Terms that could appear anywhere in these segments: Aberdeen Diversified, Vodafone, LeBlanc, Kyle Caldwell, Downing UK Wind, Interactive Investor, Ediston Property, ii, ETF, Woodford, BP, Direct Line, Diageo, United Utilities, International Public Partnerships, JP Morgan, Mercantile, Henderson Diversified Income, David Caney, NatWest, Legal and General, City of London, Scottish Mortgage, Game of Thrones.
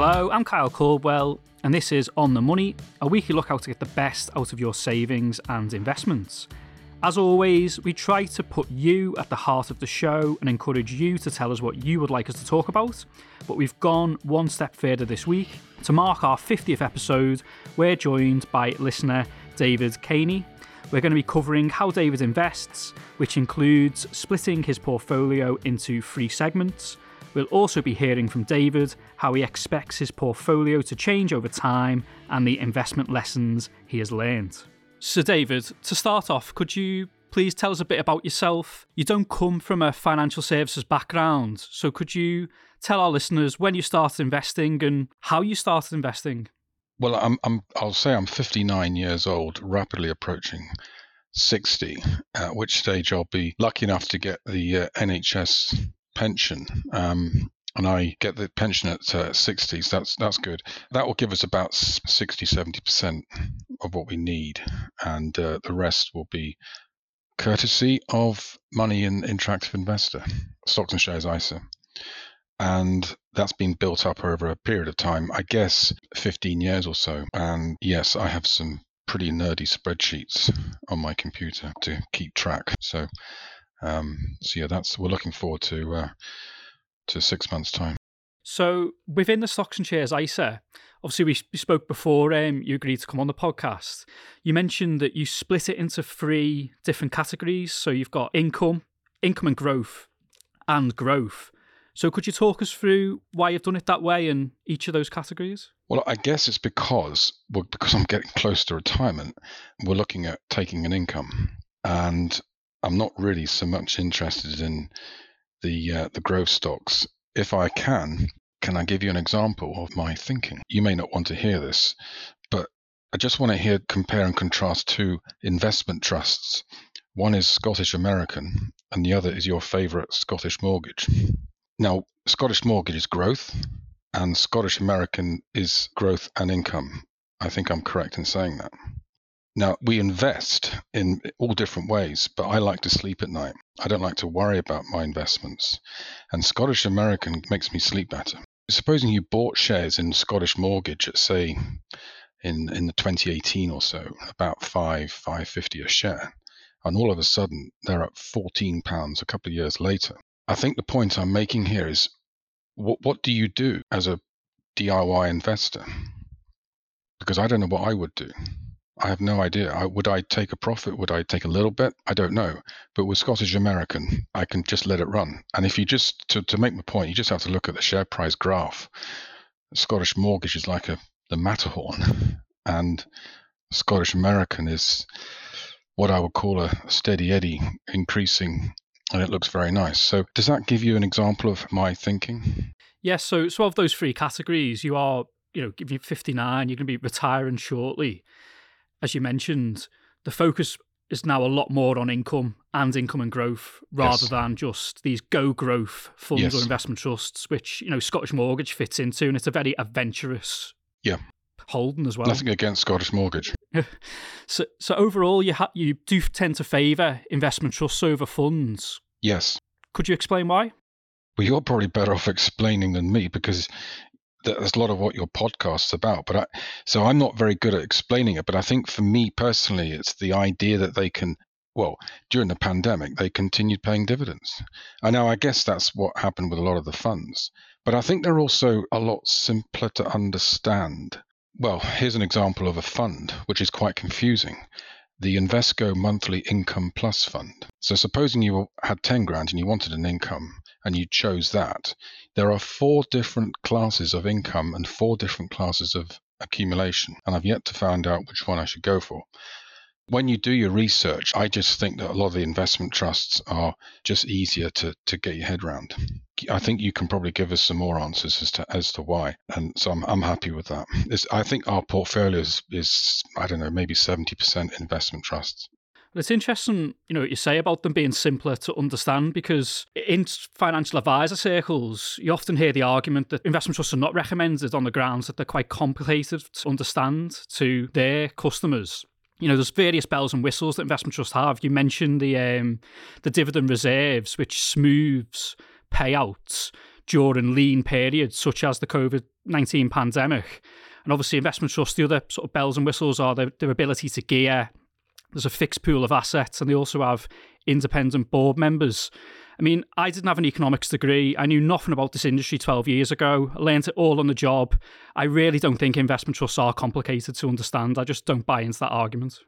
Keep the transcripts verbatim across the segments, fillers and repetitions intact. Hello, I'm Kyle Caldwell, and this is On The Money, a weekly look how to get the best out of your savings and investments. As always, we try to put you at the heart of the show and encourage you to tell us what you would like us to talk about, but we've gone one step further this week. To mark our fiftieth episode, we're joined by listener David Caney. We're going to be covering how David invests, which includes splitting his portfolio into three segments. We'll also be hearing from David how he expects his portfolio to change over time and the investment lessons he has learned. So David, to start off, could you please tell us a bit about yourself? You don't come from a financial services background, so could you tell our listeners when you started investing and how you started investing? Well, I'm, I'm, I'll say I'm fifty-nine years old, rapidly approaching sixty, at which stage I'll be lucky enough to get the uh, N H S pension. Um, and I get the pension at uh, sixty, so that's, that's good. That will give us about sixty, seventy percent of what we need. And uh, the rest will be courtesy of money in Interactive Investor, Stocks and Shares I S A. And that's been built up over a period of time, I guess fifteen years or so. And yes, I have some pretty nerdy spreadsheets on my computer to keep track. So, um, so yeah, that's we're looking forward to uh, to six months' time. So within the Stocks and Shares I S A, obviously we spoke before um, you agreed to come on the podcast. You mentioned that you split it into three different categories. So you've got income, income and growth, and growth. So could you talk us through why you've done it that way in each of those categories? Well, I guess it's because well, because I'm getting close to retirement, we're looking at taking an income. And I'm not really so much interested in the uh, the growth stocks. If I can, can I give you an example of my thinking? You may not want to hear this, but I just want to hear compare and contrast two investment trusts. One is Scottish American and the other is your favourite Scottish Mortgage. Now, Scottish Mortgage is growth and Scottish American is growth and income. I think I'm correct in saying that. Now, we invest in all different ways, but I like to sleep at night. I don't like to worry about my investments. And Scottish American makes me sleep better. Supposing you bought shares in Scottish Mortgage at, say, in, in the twenty eighteen or so, about five, five fifty a share, and all of a sudden they're at fourteen pounds a couple of years later. I think the point I'm making here is, what, what do you do as a D I Y investor? Because I don't know what I would do. I have no idea. I, would I take a profit? Would I take a little bit? I don't know. But with Scottish American, I can just let it run. And if you just, to, to make my point, you just have to look at the share price graph. Scottish Mortgage is like a the Matterhorn. And Scottish American is what I would call a steady eddy increasing. And it looks very nice. So does that give you an example of my thinking? Yes. So, so of those three categories, you are, you know, if you're fifty-nine, you're going to be retiring shortly. As you mentioned, the focus is now a lot more on income and income and growth rather yes. than just these go growth funds yes. or investment trusts, which, you know, Scottish Mortgage fits into, and it's a very adventurous yeah. holding as well. Nothing against Scottish Mortgage. So, so overall, you ha- you do tend to favour investment trusts over funds. Yes. Could you explain why? Well, you're probably better off explaining than me because that's a lot of what your podcast's about. But I, so I'm not very good at explaining it. But I think for me personally, it's the idea that they can. Well, during the pandemic, they continued paying dividends. And now I guess that's what happened with a lot of the funds. But I think they're also a lot simpler to understand. Well, here's an example of a fund, which is quite confusing. The Invesco Monthly Income Plus Fund. So supposing you had ten grand and you wanted an income and you chose that, there are four different classes of income and four different classes of accumulation. And I've yet to find out which one I should go for. When you do your research, I just think that a lot of the investment trusts are just easier to, to get your head around. I think you can probably give us some more answers as to as to why, and so I'm I'm happy with that. It's, I think our portfolio is, is I don't know maybe seventy percent investment trusts. Well, it's interesting, you know, what you say about them being simpler to understand because in financial advisor circles, you often hear the argument that investment trusts are not recommended on the grounds that they're quite complicated to understand to their customers. You know, there's various bells and whistles that investment trusts have. You mentioned the um, the dividend reserves, which smooths payouts during lean periods such as the COVID nineteen pandemic. And obviously investment trusts, the other sort of bells and whistles are their, their ability to gear. There's a fixed pool of assets and they also have independent board members. I mean, I didn't have an economics degree. I knew nothing about this industry twelve years ago. I learned it all on the job. I really don't think investment trusts are complicated to understand. I just don't buy into that argument.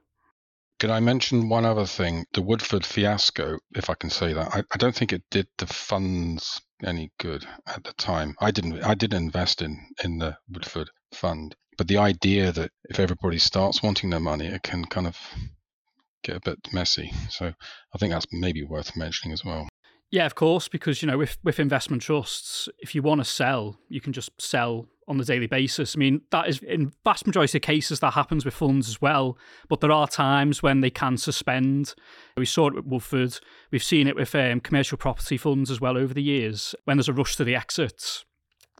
Can I mention one other thing? The Woodford fiasco, if I can say that, I, I don't think it did the funds any good at the time. I didn't I didn't invest in, in the Woodford fund. But the idea that if everybody starts wanting their money, it can kind of get a bit messy. So I think that's maybe worth mentioning as well. Yeah, of course, because, you know, with, with investment trusts, if you want to sell, you can just sell on the daily basis. I mean, that is in vast majority of cases that happens with funds as well. But there are times when they can suspend. We saw it with Woodford. We've seen it with um, commercial property funds as well over the years. When there's a rush to the exits,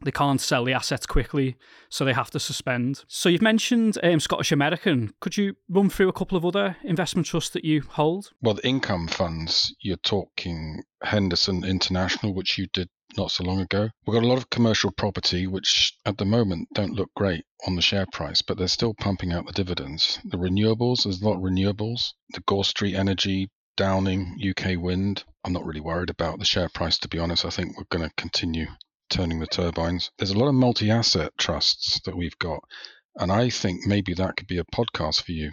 they can't sell the assets quickly, so they have to suspend. So you've mentioned um, Scottish American. Could you run through a couple of other investment trusts that you hold? Well, the income funds, you're talking Henderson International, which you did not so long ago. We've got a lot of commercial property, which at the moment don't look great on the share price, but they're still pumping out the dividends. The renewables, there's a lot of renewables. The Gore Street Energy, Downing, U K Wind. I'm not really worried about the share price, to be honest. I think we're going to continue turning the turbines. There's a lot of multi-asset trusts that we've got, and I think maybe that could be a podcast for you.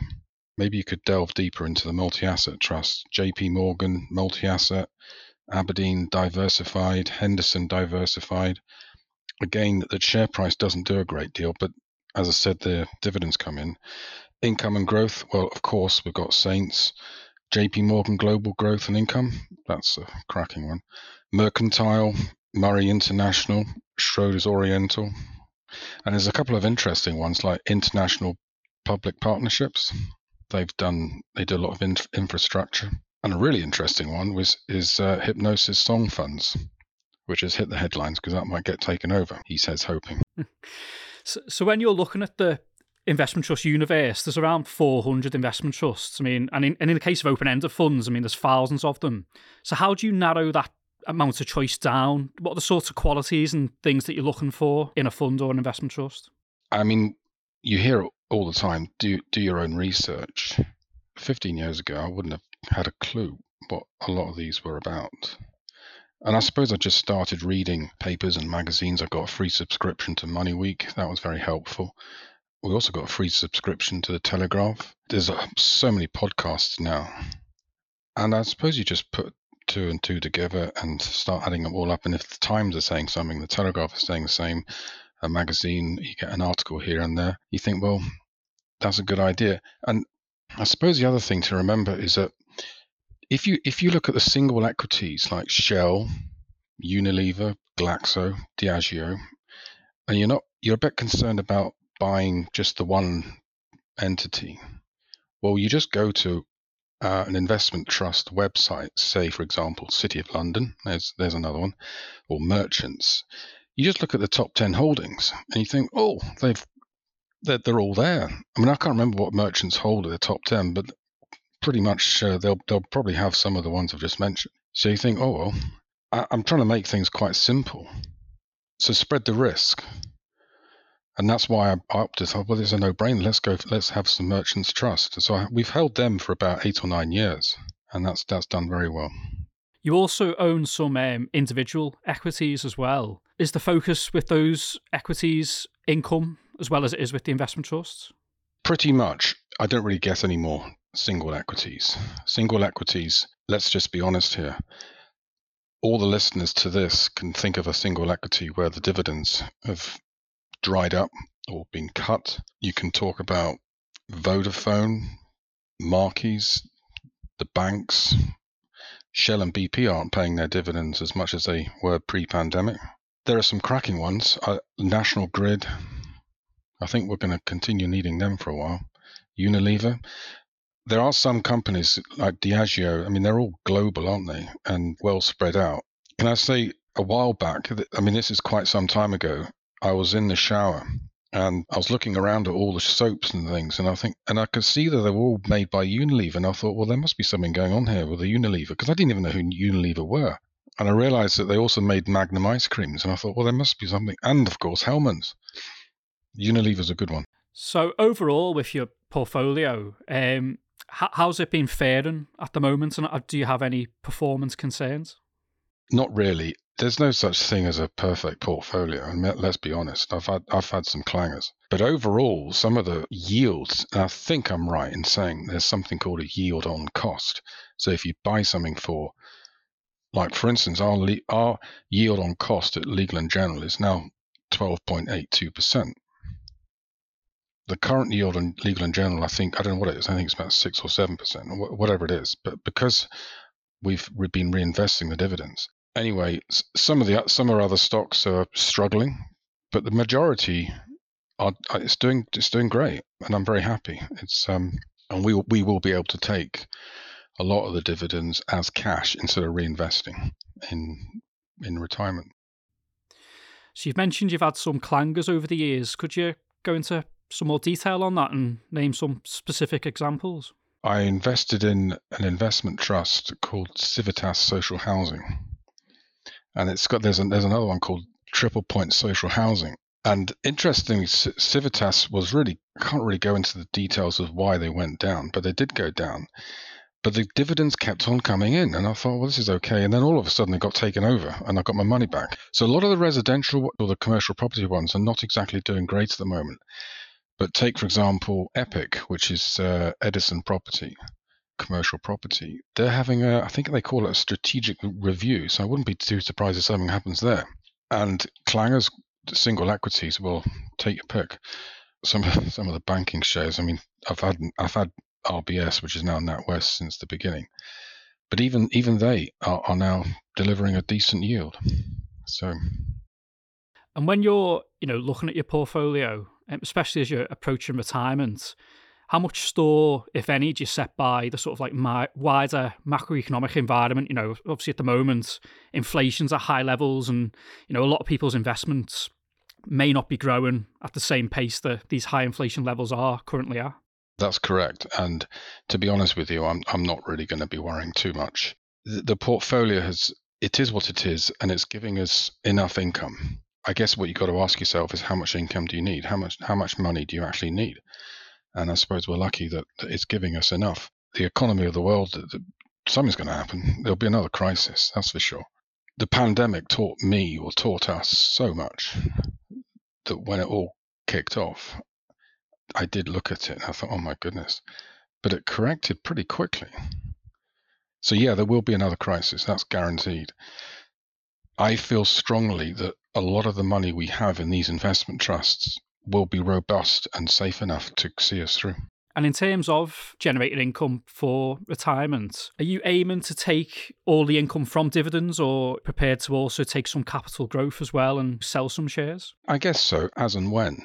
Maybe you could delve deeper into the multi-asset trusts. J P Morgan Multi-Asset, Aberdeen Diversified, Henderson Diversified. Again, the share price doesn't do a great deal, but as I said, the dividends come in. Income and growth, well, of course, we've got Saints. J P Morgan Global Growth and Income, that's a cracking one. Mercantile, Murray International, Schroders Oriental, and there's a couple of interesting ones like International Public Partnerships. They've done they do a lot of in- infrastructure, and a really interesting one was is uh, Hipgnosis Songs Funds, which has hit the headlines because that might get taken over. He says, hoping. So, so when you're looking at the investment trust universe, there's around four hundred investment trusts. I mean, and in, and in the case of open-ended funds, I mean, there's thousands of them. So how do you narrow that amount of choice down? What are the sorts of qualities and things that you're looking for in a fund or an investment trust? I mean, you hear it all the time, do do your own research. fifteen years ago, I wouldn't have had a clue what a lot of these were about. And I suppose I just started reading papers and magazines. I got a free subscription to Money Week. That was very helpful. We also got a free subscription to The Telegraph. There's uh, so many podcasts now. And I suppose you just put two and two together and start adding them all up. And if the Times are saying something, the Telegraph is saying the same, a magazine, you get an article here and there, you think, well, that's a good idea. And I suppose the other thing to remember is that if you if you look at the single equities like Shell, Unilever, Glaxo, Diageo, and you're not you're a bit concerned about buying just the one entity, well, you just go to Uh, an investment trust website, say, for example, City of London, there's there's another one, or Merchants. You just look at the top ten holdings and you think, oh, they've they're, they're all there. I mean, I can't remember what Merchants hold at the top ten, but pretty much uh, they'll they'll probably have some of the ones I've just mentioned. So you think, oh, well, I, I'm trying to make things quite simple. So spread the risk. And that's why I opted, well, there's a no-brainer. Let's go, for, let's have some Merchants Trust. So I, we've held them for about eight or nine years, and that's that's done very well. You also own some um, individual equities as well. Is the focus with those equities income as well as it is with the investment trusts? Pretty much. I don't really get any more single equities. Single equities, let's just be honest here. All the listeners to this can think of a single equity where the dividends have dried up or been cut. You can talk about Vodafone, Marquis, the banks. Shell and B P aren't paying their dividends as much as they were pre-pandemic. There are some cracking ones. Uh, National Grid, I think we're going to continue needing them for a while. Unilever. There are some companies like Diageo. I mean, they're all global, aren't they? And well spread out. Can I say a while back, I mean, this is quite some time ago, I was in the shower and I was looking around at all the soaps and things, and I think, and I could see that they were all made by Unilever, and I thought, well, there must be something going on here with the Unilever, because I didn't even know who Unilever were. And I realized that they also made Magnum ice creams. And I thought, well, there must be something. And, of course, Hellman's. Unilever's a good one. So overall, with your portfolio, um, h- how's it been faring at the moment? And do you have any performance concerns? Not really. There's no such thing as a perfect portfolio. And let's be honest, I've had, I've had some clangers. But overall, some of the yields, and I think I'm right in saying there's something called a yield on cost. So if you buy something for, like, for instance, our, le- our yield on cost at Legal and General is now twelve point eight two percent. The current yield on Legal and General, I think, I don't know what it is. I think it's about six or seven percent, or whatever it is. But because we've been reinvesting the dividends, anyway, some of the some of our other stocks are struggling, but the majority are it's doing it's doing great, and I'm very happy. It's um, and we we will be able to take a lot of the dividends as cash instead of reinvesting in in retirement. So you've mentioned you've had some clangers over the years. Could you go into some more detail on that and name some specific examples? I invested in an investment trust called Civitas Social Housing, and it's got there's, an, there's another one called Triple Point Social Housing. And interestingly, Civitas was really can't really go into the details of why they went down, but they did go down. But the dividends kept on coming in, and I thought, well, this is okay. And then all of a sudden, it got taken over, and I got my money back. So a lot of the residential or the commercial property ones are not exactly doing great at the moment. But take, for example, Epic, which is uh, Ediston Property, commercial property. They're having a, I think they call it a strategic review. So I wouldn't be too surprised if something happens there. And clangers, single equities, well, take your pick. Some some of the banking shares. I mean, I've had I've had R B S, which is now NatWest, since the beginning. But even even they are, are now delivering a decent yield. So. And when you're, you know, looking at your portfolio, especially as you're approaching retirement, how much store, if any, do you set by the sort of like my wider macroeconomic environment? You know, obviously at the moment, inflation's at high levels, and, you know, a lot of people's investments may not be growing at the same pace that these high inflation levels are currently at. That's correct. And to be honest with you, I'm I'm not really going to be worrying too much. The, the portfolio has, it is what it is, and it's giving us enough income. I guess what you've got to ask yourself is how much income do you need? How much how much money do you actually need? And I suppose we're lucky that it's giving us enough. The economy of the world, something's going to happen. There'll be another crisis, that's for sure. The pandemic taught me or taught us so much that when it all kicked off, I did look at it and I thought, oh my goodness. But it corrected pretty quickly. So yeah, there will be another crisis. That's guaranteed. I feel strongly that a lot of the money we have in these investment trusts will be robust and safe enough to see us through. And in terms of generating income for retirement, are you aiming to take all the income from dividends, or prepared to also take some capital growth as well and sell some shares? I guess so, as and when.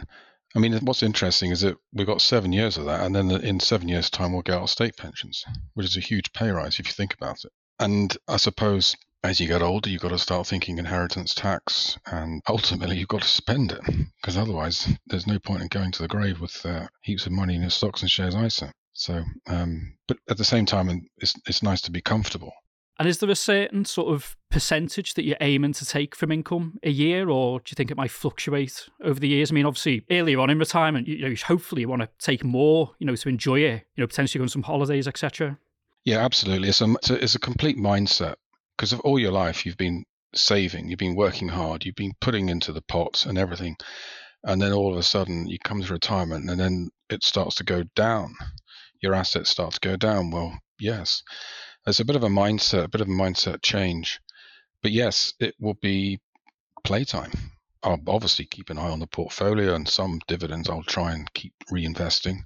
I mean, what's interesting is that we've got seven years of that, and then in seven years' time, we'll get our state pensions, which is a huge pay rise if you think about it. And I suppose, as you get older, you've got to start thinking inheritance tax, and ultimately you've got to spend it, because otherwise there's no point in going to the grave with uh, heaps of money in your Stocks and Shares I S A. So, um, but at the same time, it's it's nice to be comfortable. And is there a certain sort of percentage that you're aiming to take from income a year, or do you think it might fluctuate over the years? I mean, obviously, earlier on in retirement, you know, hopefully you want to take more, you know, to enjoy it, you know, potentially go on some holidays, et cetera. Yeah, absolutely. It's a, it's a, it's a complete mindset. Because of all your life, you've been saving, you've been working hard, you've been putting into the pots and everything. And then all of a sudden you come to retirement and then it starts to go down. Your assets start to go down. Well, yes, there's a bit of a mindset, a bit of a mindset change. But yes, it will be playtime. I'll obviously keep an eye on the portfolio, and some dividends I'll try and keep reinvesting,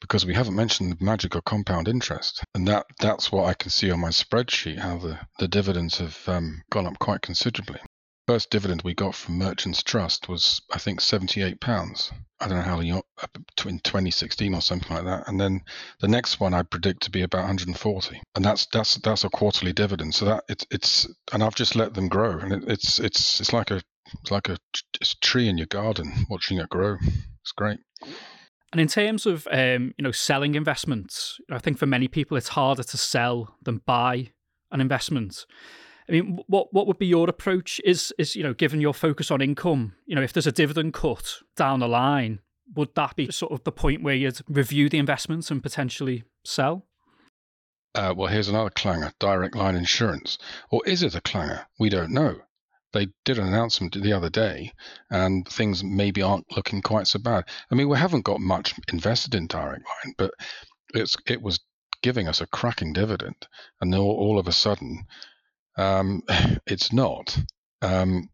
because we haven't mentioned the magic of compound interest. And that, that's what I can see on my spreadsheet, how the, the dividends have um, gone up quite considerably. First dividend we got from Merchants Trust was, I think, seventy-eight pounds. I don't know how long, in twenty sixteen or something like that. And then the next one I predict to be about one hundred forty. And that's that's that's a quarterly dividend. So that it, it's and I've just let them grow. And it, it's it's it's like a it's like a, it's a tree in your garden, watching it grow. It's great. And in terms of um, you know, selling investments, I think for many people it's harder to sell than buy an investment. I mean, what what would be your approach? Is is you know, given your focus on income, you know, if there's a dividend cut down the line, would that be sort of the point where you'd review the investments and potentially sell? Uh, well, here's another clanger: Direct Line Insurance. Or is it a clanger? We don't know. They did an announcement the other day, and things maybe aren't looking quite so bad. I mean, we haven't got much invested in Direct Line, but it's it was giving us a cracking dividend, and all, all of a sudden, um, it's not. Um,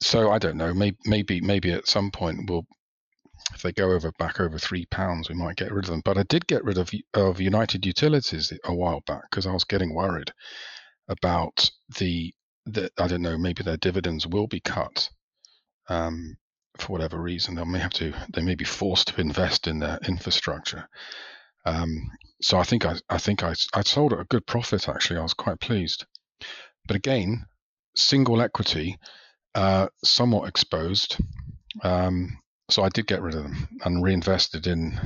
so I don't know. Maybe maybe maybe at some point we'll. If they go over back over three pounds, we might get rid of them. But I did get rid of of United Utilities a while back because I was getting worried about the, the I don't know, maybe their dividends will be cut um, for whatever reason. They may have to. They may be forced to invest in their infrastructure. Um, so I think I I think I I sold at a good profit actually. I was quite pleased. But again, single equity, uh, somewhat exposed. Um, So I did get rid of them and reinvested in,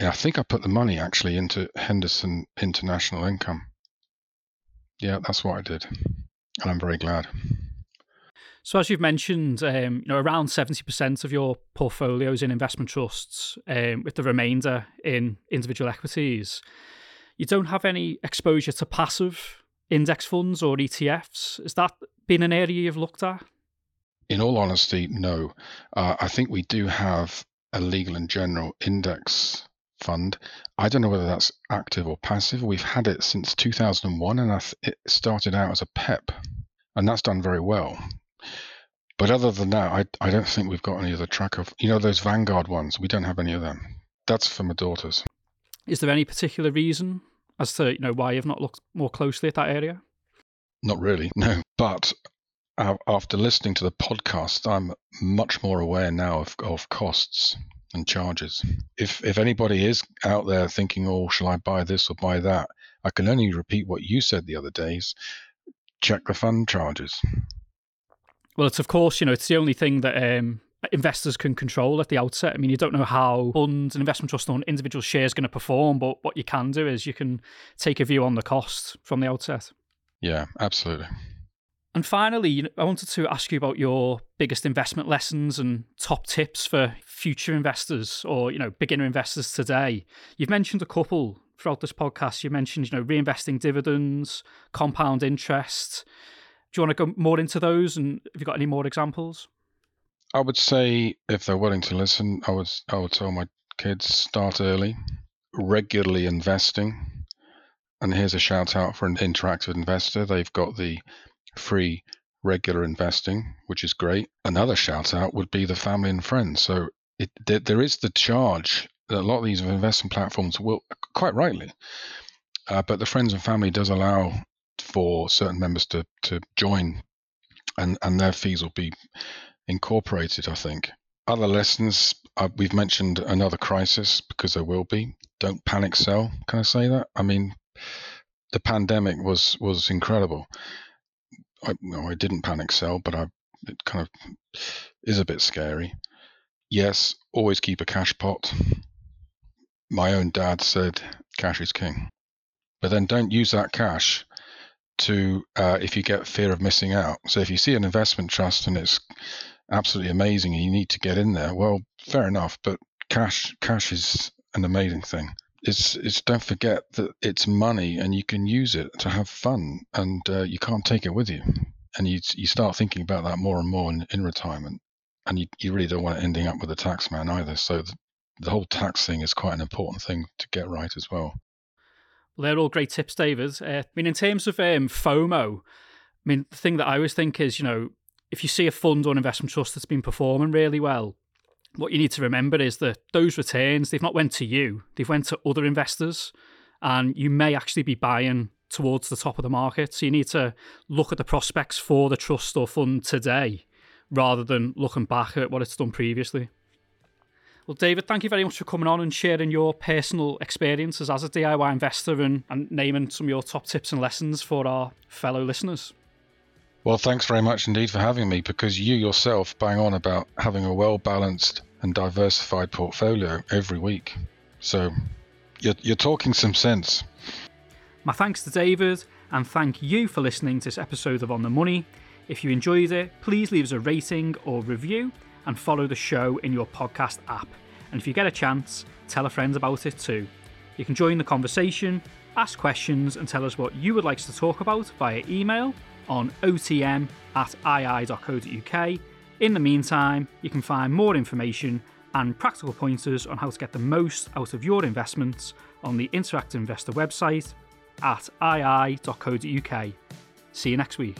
yeah, I think I put the money actually into Henderson International Income. Yeah, that's what I did. And I'm very glad. So as you've mentioned, um, you know, around seventy percent of your portfolio is in investment trusts, um, with the remainder in individual equities. You don't have any exposure to passive index funds or E T Fs. Has that been an area you've looked at? In all honesty, no. Uh, I think we do have a Legal and General index fund. I don't know whether that's active or passive. We've had it since two thousand one, and I th- it started out as a PEP, and that's done very well. But other than that, I, I don't think we've got any other track of, you know, those Vanguard ones. We don't have any of them. That's for my daughters. Is there any particular reason as to, you know, why you've not looked more closely at that area? Not really, no. But after listening to the podcast, I'm much more aware now of, of costs and charges. If if anybody is out there thinking, oh, shall I buy this or buy that? I can only repeat what you said the other days. Check the fund charges. Well, it's of course, you know, it's the only thing that um, investors can control at the outset. I mean, you don't know how funds, an investment trust on individual shares going to perform, but what you can do is you can take a view on the cost from the outset. Yeah, absolutely. And finally, I wanted to ask you about your biggest investment lessons and top tips for future investors or, you know, beginner investors today. You've mentioned a couple throughout this podcast. You mentioned, you know, reinvesting dividends, compound interest. Do you want to go more into those? And have you got any more examples? I would say if they're willing to listen, I would, I would tell my kids start early, regularly investing. And here's a shout out for an Interactive Investor. They've got the free regular investing, which is great. Another shout out would be the family and friends. So it, there, there is the charge that a lot of these investment platforms will, quite rightly, uh, but the friends and family does allow for certain members to, to join, and, and their fees will be incorporated, I think. Other lessons, uh, we've mentioned another crisis because there will be. Don't panic sell. Can I say that? I mean, the pandemic was, was incredible. I, no, I didn't panic sell, but I, it kind of is a bit scary. Yes, always keep a cash pot. My own dad said, cash is king. But then don't use that cash to uh, if you get fear of missing out. So if you see an investment trust and it's absolutely amazing and you need to get in there, well, fair enough. But cash cash is an amazing thing. It's, it's don't forget that it's money and you can use it to have fun, and uh, you can't take it with you. And you you start thinking about that more and more in, in retirement. And you, you really don't want it ending up with a tax man either. So the, the whole tax thing is quite an important thing to get right as well. Well, they're all great tips, David. Uh, I mean, in terms of um, FOMO, I mean, the thing that I always think is, you know, if you see a fund or an investment trust that's been performing really well, what you need to remember is that those returns, they've not went to you, they've went to other investors, and you may actually be buying towards the top of the market. So you need to look at the prospects for the trust or fund today rather than looking back at what it's done previously. Well, David, thank you very much for coming on and sharing your personal experiences as a D I Y investor and, and naming some of your top tips and lessons for our fellow listeners. Well, thanks very much indeed for having me, because you yourself bang on about having a well-balanced and diversified portfolio every week. So you're, you're talking some sense. My thanks to David, and thank you for listening to this episode of On The Money. If you enjoyed it, please leave us a rating or review and follow the show in your podcast app. And if you get a chance, tell a friend about it too. You can join the conversation, ask questions and tell us what you would like us to talk about via email on O T M at I I dot co dot U K. In the meantime, you can find more information and practical pointers on how to get the most out of your investments on the Interactive Investor website at I I dot co dot U K. See you next week.